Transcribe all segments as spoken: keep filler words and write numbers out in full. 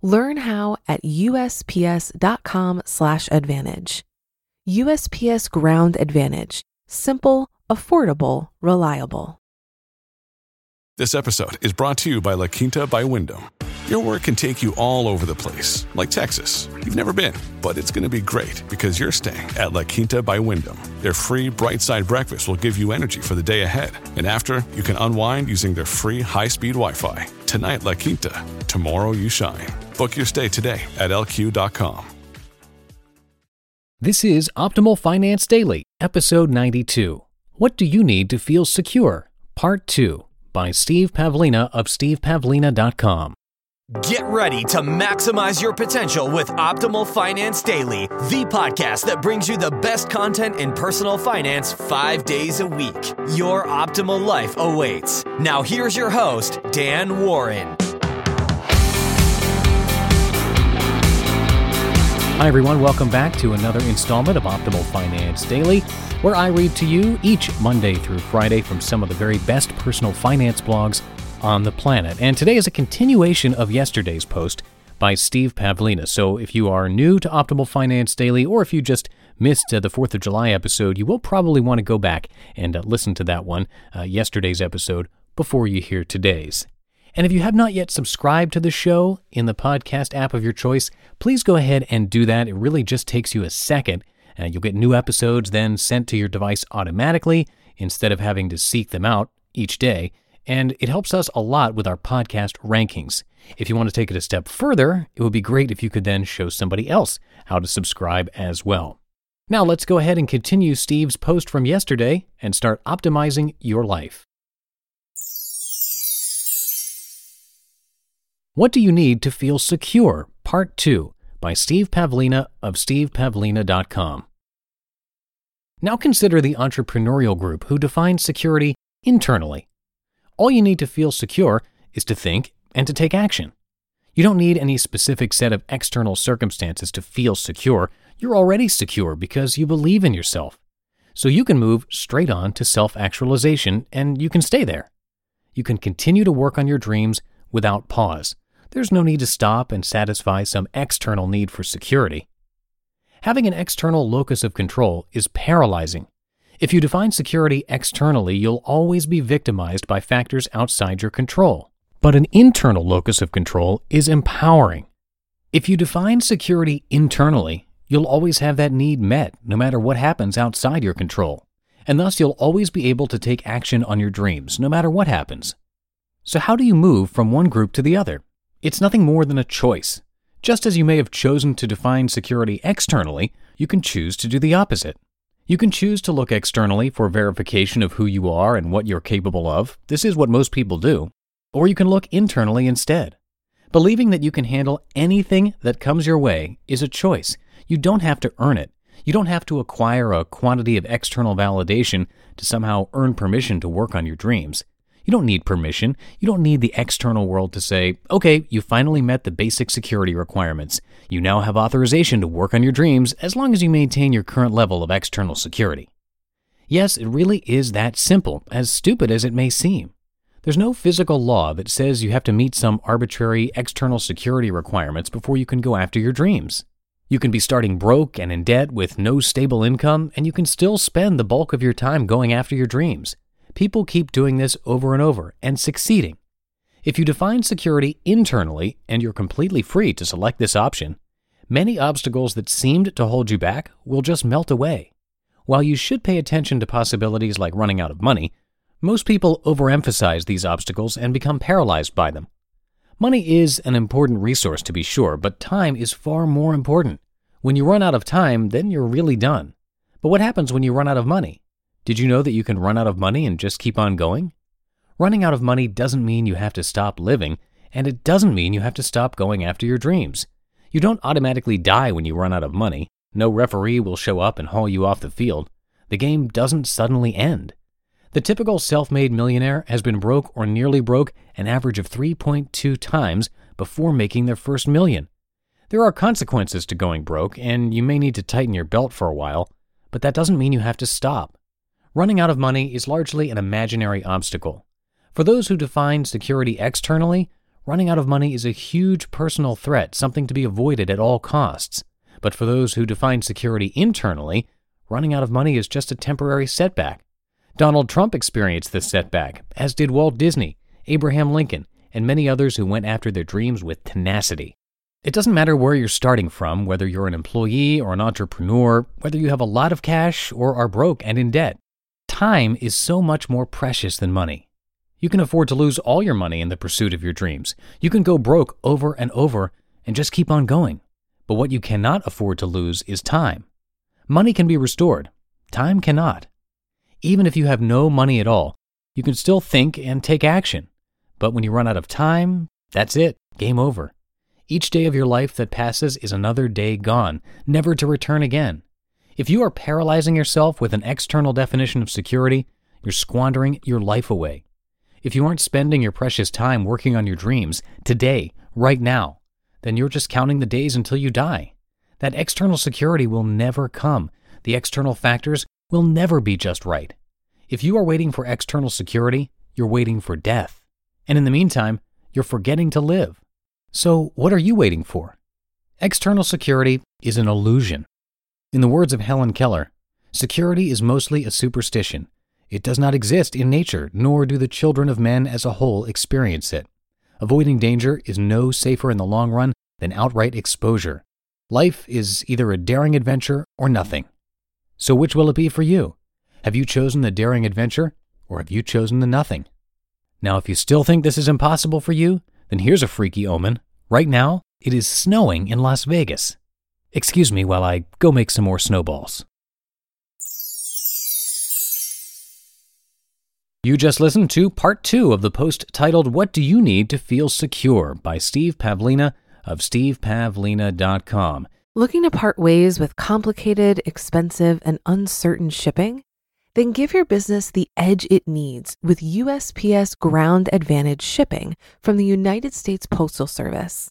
Learn how at U S P S dot com slash advantage. U S P S Ground Advantage. Simple, affordable, reliable. This episode is brought to you by La Quinta by Wyndham. Your work can take you all over the place, like Texas. You've never been, but it's going to be great because you're staying at La Quinta by Wyndham. Their free Bright Side breakfast will give you energy for the day ahead. And after, you can unwind using their free high-speed Wi-Fi. Tonight, La Quinta, tomorrow you shine. Book your stay today at L Q dot com. This is Optimal Finance Daily, Episode ninety-two. What Do You Need to Feel Secure? Part two, by Steve Pavlina of Steve Pavlina dot com. Get ready to maximize your potential with Optimal Finance Daily, the podcast that brings you the best content in personal finance five days a week. Your optimal life awaits. Now here's your host, Dan Warren. Hi, everyone. Welcome back to another installment of Optimal Finance Daily, where I read to you each Monday through Friday from some of the very best personal finance blogs on the planet. And today is a continuation of yesterday's post by Steve Pavlina. So if you are new to Optimal Finance Daily, or if you just missed uh, the fourth of July episode, you will probably want to go back and uh, listen to that one, uh, yesterday's episode, before you hear today's. And if you have not yet subscribed to the show in the podcast app of your choice, please go ahead and do that. It really just takes you a second. Uh, you'll get new episodes then sent to your device automatically instead of having to seek them out each day. And it helps us a lot with our podcast rankings. If you want to take it a step further, it would be great if you could then show somebody else how to subscribe as well. Now let's go ahead and continue Steve's post from yesterday and start optimizing your life. What Do You Need to Feel Secure? Part two, by Steve Pavlina of Steve Pavlina dot com. Now consider the entrepreneurial group who defines security internally. All you need to feel secure is to think and to take action. You don't need any specific set of external circumstances to feel secure. You're already secure because you believe in yourself. So you can move straight on to self-actualization, and you can stay there. You can continue to work on your dreams without pause. There's no need to stop and satisfy some external need for security. Having an external locus of control is paralyzing. If you define security externally, you'll always be victimized by factors outside your control. But an internal locus of control is empowering. If you define security internally, you'll always have that need met, no matter what happens outside your control. And thus, you'll always be able to take action on your dreams, no matter what happens. So how do you move from one group to the other? It's nothing more than a choice. Just as you may have chosen to define security externally, you can choose to do the opposite. You can choose to look externally for verification of who you are and what you're capable of. This is what most people do. Or you can look internally instead. Believing that you can handle anything that comes your way is a choice. You don't have to earn it. You don't have to acquire a quantity of external validation to somehow earn permission to work on your dreams. You don't need permission. You don't need the external world to say, okay, you finally met the basic security requirements. You now have authorization to work on your dreams as long as you maintain your current level of external security. Yes, it really is that simple, as stupid as it may seem. There's no physical law that says you have to meet some arbitrary external security requirements before you can go after your dreams. You can be starting broke and in debt with no stable income, and you can still spend the bulk of your time going after your dreams. People keep doing this over and over and succeeding. If you define security internally, and you're completely free to select this option, many obstacles that seemed to hold you back will just melt away. While you should pay attention to possibilities like running out of money, most people overemphasize these obstacles and become paralyzed by them. Money is an important resource to be sure, but time is far more important. When you run out of time, then you're really done. But what happens when you run out of money? Did you know that you can run out of money and just keep on going? Running out of money doesn't mean you have to stop living, and it doesn't mean you have to stop going after your dreams. You don't automatically die when you run out of money. No referee will show up and haul you off the field. The game doesn't suddenly end. The typical self-made millionaire has been broke or nearly broke an average of three point two times before making their first million. There are consequences to going broke, and you may need to tighten your belt for a while, but that doesn't mean you have to stop. Running out of money is largely an imaginary obstacle. For those who define security externally, running out of money is a huge personal threat, something to be avoided at all costs. But for those who define security internally, running out of money is just a temporary setback. Donald Trump experienced this setback, as did Walt Disney, Abraham Lincoln, and many others who went after their dreams with tenacity. It doesn't matter where you're starting from, whether you're an employee or an entrepreneur, whether you have a lot of cash or are broke and in debt. Time is so much more precious than money. You can afford to lose all your money in the pursuit of your dreams. You can go broke over and over and just keep on going. But what you cannot afford to lose is time. Money can be restored. Time cannot. Even if you have no money at all, you can still think and take action. But when you run out of time, that's it. Game over. Each day of your life that passes is another day gone, never to return again. If you are paralyzing yourself with an external definition of security, you're squandering your life away. If you aren't spending your precious time working on your dreams today, right now, then you're just counting the days until you die. That external security will never come. The external factors will never be just right. If you are waiting for external security, you're waiting for death. And in the meantime, you're forgetting to live. So what are you waiting for? External security is an illusion. In the words of Helen Keller, security is mostly a superstition. It does not exist in nature, nor do the children of men as a whole experience it. Avoiding danger is no safer in the long run than outright exposure. Life is either a daring adventure or nothing. So which will it be for you? Have you chosen the daring adventure, or have you chosen the nothing? Now, if you still think this is impossible for you, then here's a freaky omen. Right now, it is snowing in Las Vegas. Excuse me while I go make some more snowballs. You just listened to part two of the post titled, What Do You Need to Feel Secure? By Steve Pavlina of Steve Pavlina dot com. Looking to part ways with complicated, expensive, and uncertain shipping? Then give your business the edge it needs with U S P S Ground Advantage shipping from the United States Postal Service.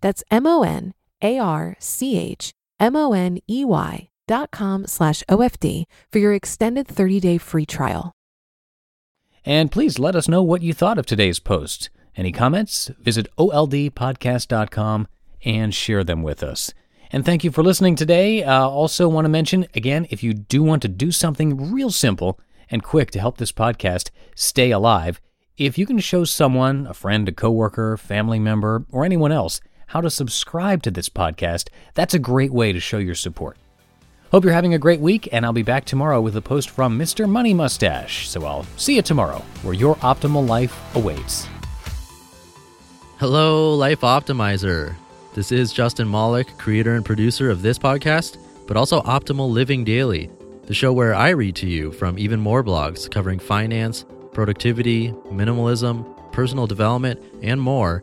That's M-O-N-A-R-C-H-M-O-N-E-Y dot com slash O F D for your extended thirty-day free trial. And please let us know what you thought of today's post. Any comments? Visit O L D podcast dot com and share them with us. And thank you for listening today. I uh, also want to mention, again, if you do want to do something real simple and quick to help this podcast stay alive, if you can show someone, a friend, a coworker, family member, or anyone else, how to subscribe to this podcast, that's a great way to show your support. Hope you're having a great week, and I'll be back tomorrow with a post from Mister Money Mustache. So I'll see you tomorrow, where your optimal life awaits. Hello, Life Optimizer. This is Justin Mollick, creator and producer of this podcast, but also Optimal Living Daily, the show where I read to you from even more blogs covering finance, productivity, minimalism, personal development, and more